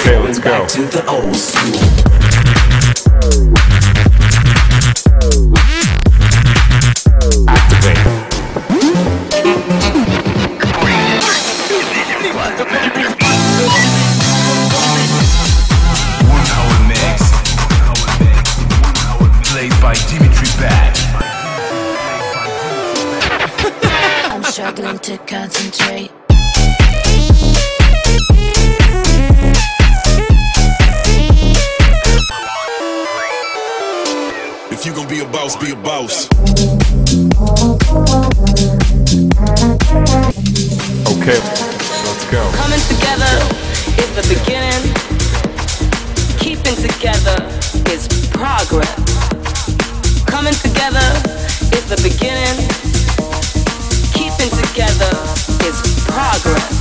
Okay, let's go. Back to the old school. To concentrate. If you gon' be a boss, be a boss. Okay, let's go. Coming together is the beginning. Keeping together is progress. Coming together is the beginning. Together is progress.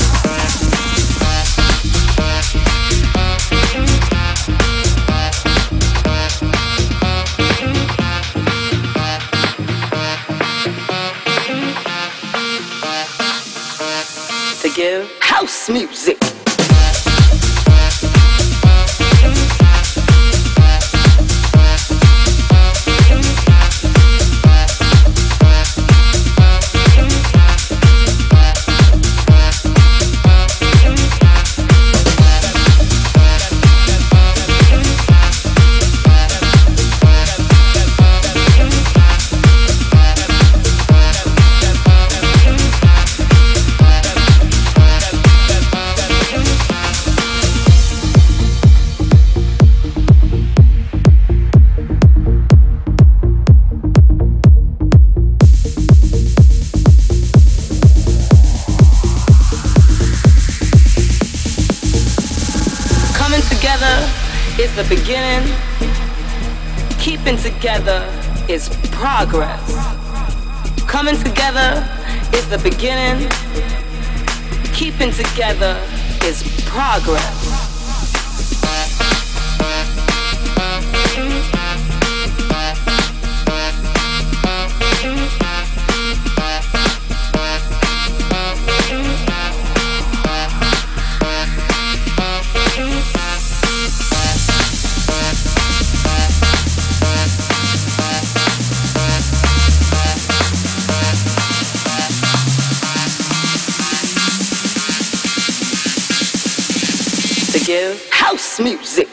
To give house music. The beginning, keeping together is progress. Coming together is the beginning, keeping together is progress. House music.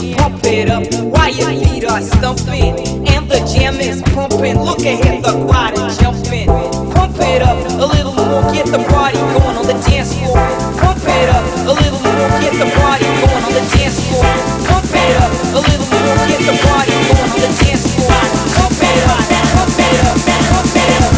and pump it up while your feet are stumping and the jam is pumping. Look ahead, the crowd is jumping. Pump it up a little more, get the party going on the dance floor. Pump it up a little more, get the party going on the dance floor. Pump it up a little more, get the party going on the dance floor. Pump it up, pump it up, pump it up.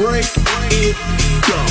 break it down.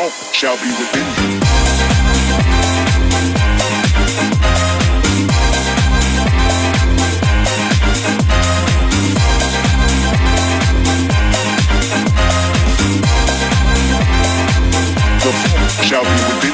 fault shall be within you. The fault shall be within you.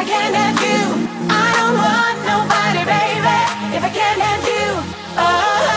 I can't have you, I don't want nobody, baby. If I can't have you, oh, oh, oh.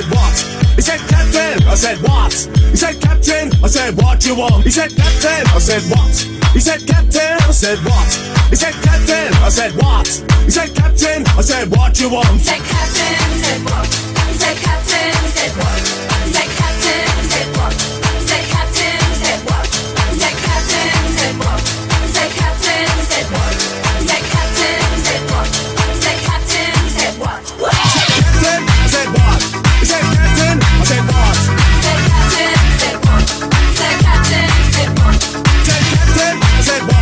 said what? He said Captain, I said what? He said Captain, I said what you want? He said Captain, I said what? He said Captain, I said what? He said Captain, I said what? He said Captain, I said what you want? He said Captain, I said what? He said Captain, I said what? He said Captain, I said what? He said Captain, I said what? He said Captain, I said what? He said Captain, I said what? He said Captain, I said what? He said Captain, I said what? He said Captain, I said what? He said Captain, I said what? He said Captain, I said what? He said Captain, I said what? I said what?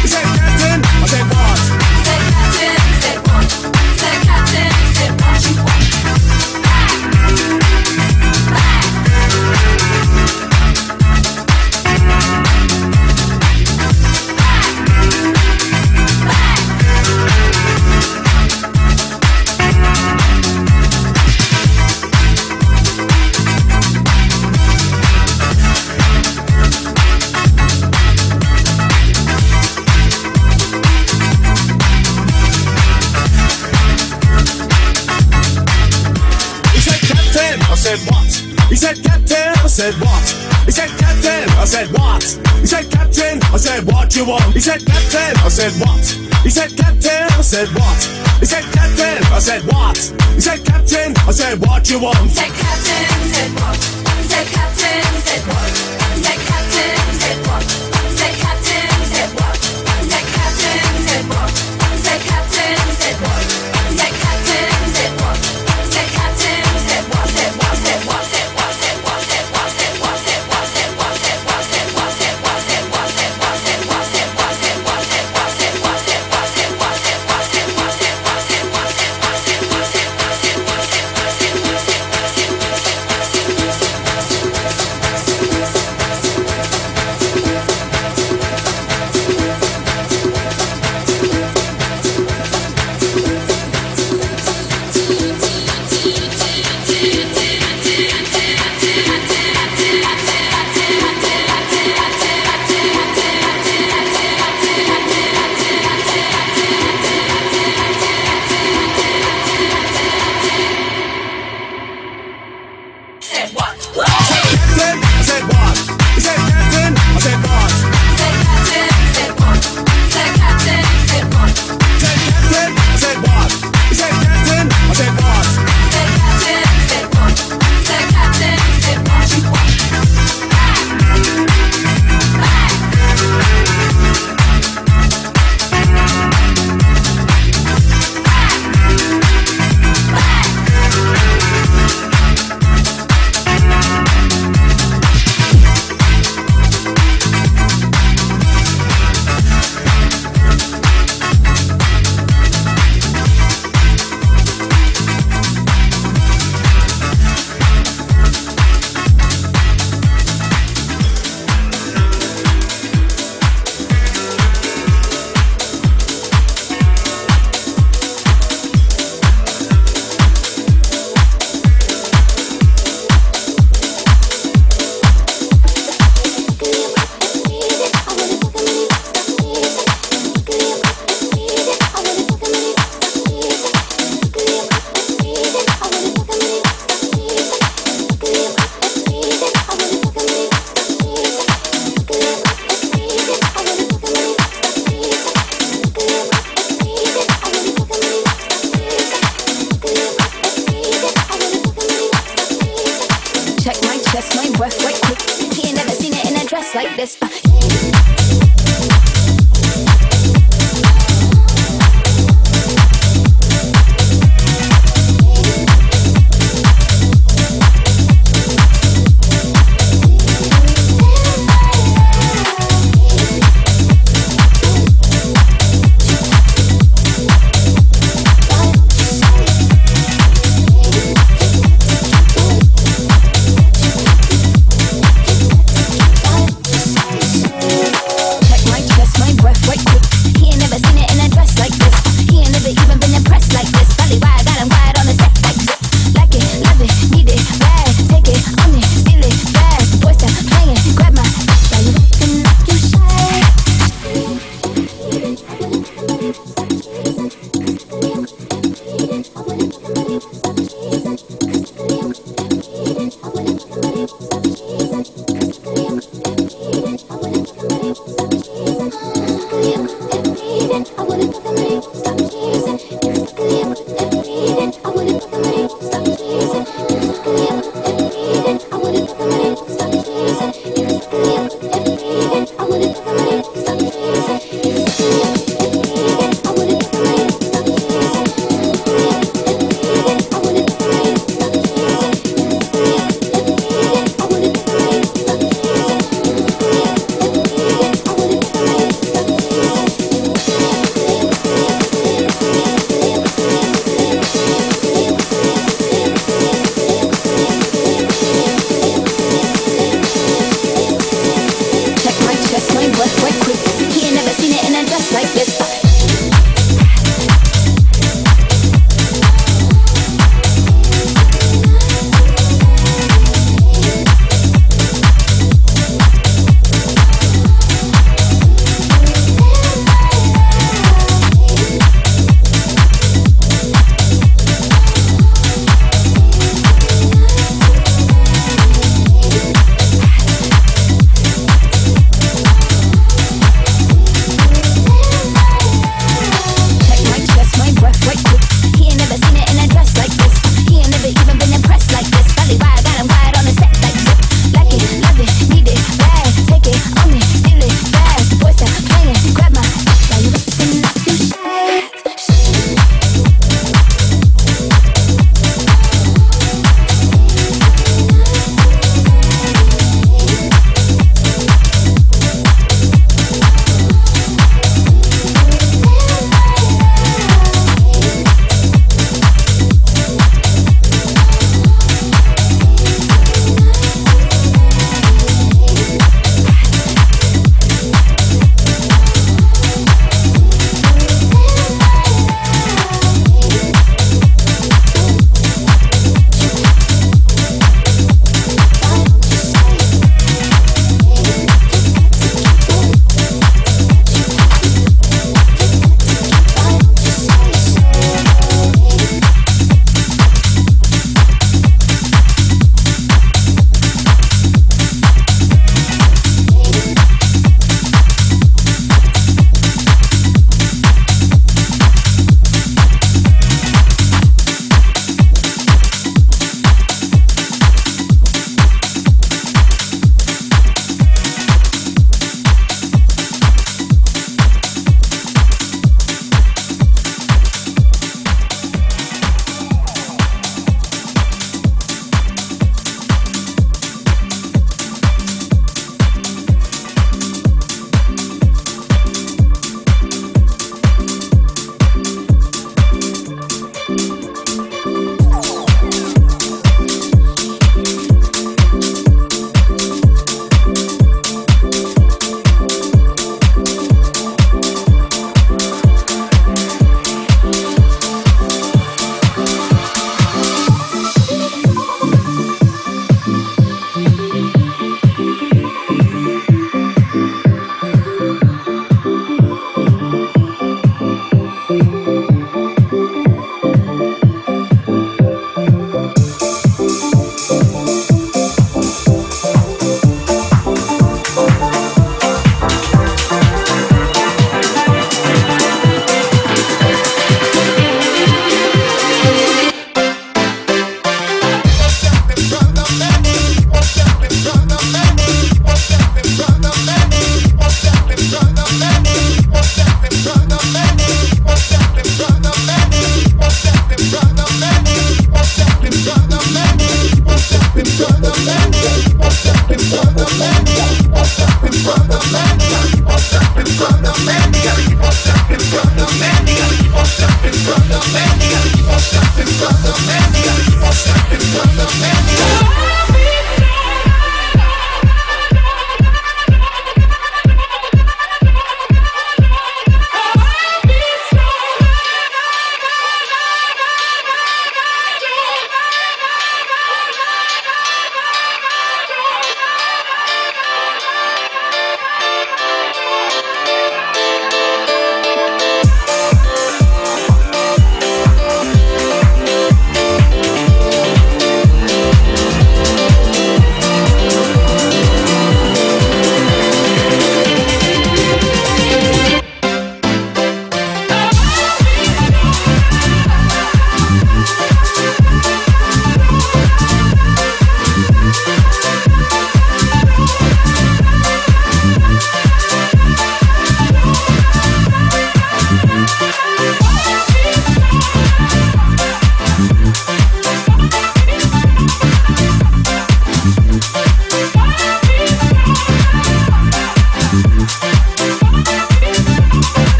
He said Captain, I said what? He said Captain, I said what? He said Captain, I said what? You want? Said what? He said Captain, I said what? He said Captain, I said what you want? He said Captain, I said what? He said Captain, I said what? He said Captain, I said what? He said Captain, I said what you want? He said Captain, I said what? He said Captain, I said what? He said Captain, I said what? He said Captain, I said what? He said Captain, I said what? He said Captain, I said what? He said Captain, I said what? He said Captain, I said what? Said what? Said what? Said what?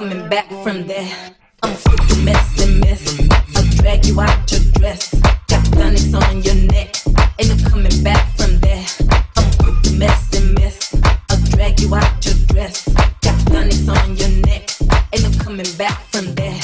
Coming back. back from there. I'm fucking mess. I'll drag you out your dress. Got phonics on your neck. Ain't no coming back from there. I'm fucking mess. I'll drag you out your dress. Got phonics on your neck. Ain't no coming back from there.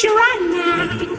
get you right now.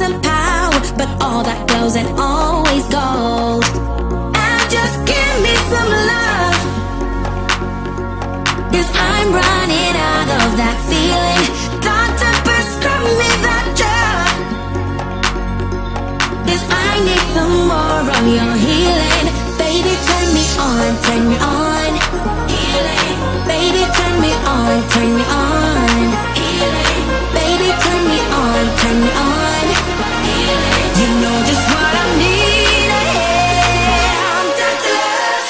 and some power, but all that goes and always goes. And just give me some love, 'cause I'm running out of that feeling. Dr. prescribe me that drug, 'cause I need some more of your healing. Baby, turn me on, turn me on. Healing. Baby, turn me on, turn me on. Healing. Baby, turn me on, turn me on. Healing. You know just what I need. I'm down to love.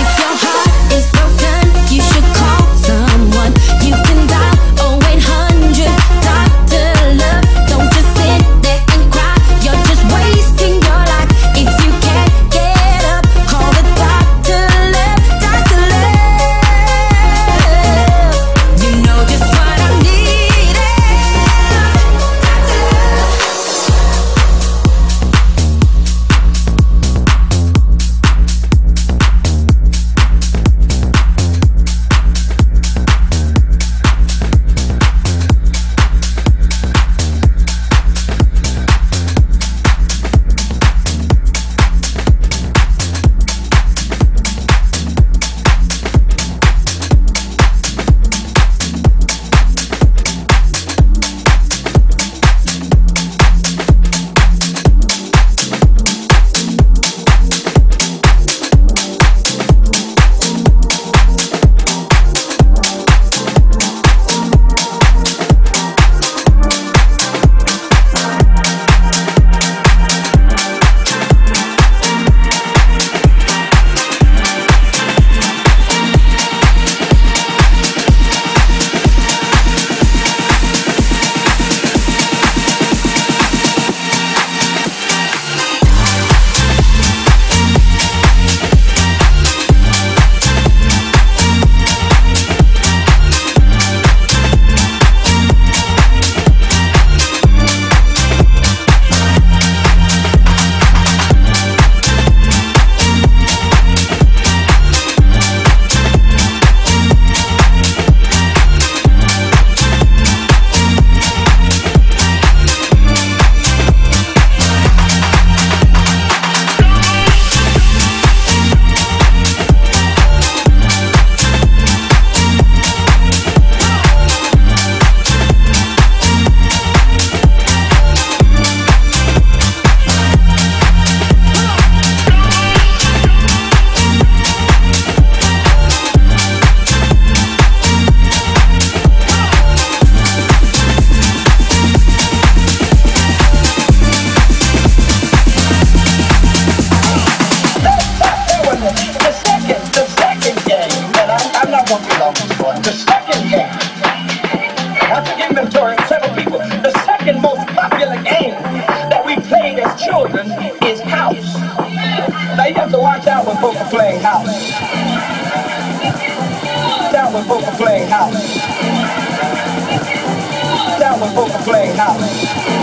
If you're hot Boca Playhouse. Down with Boca Playhouse. Down with Boca Playhouse.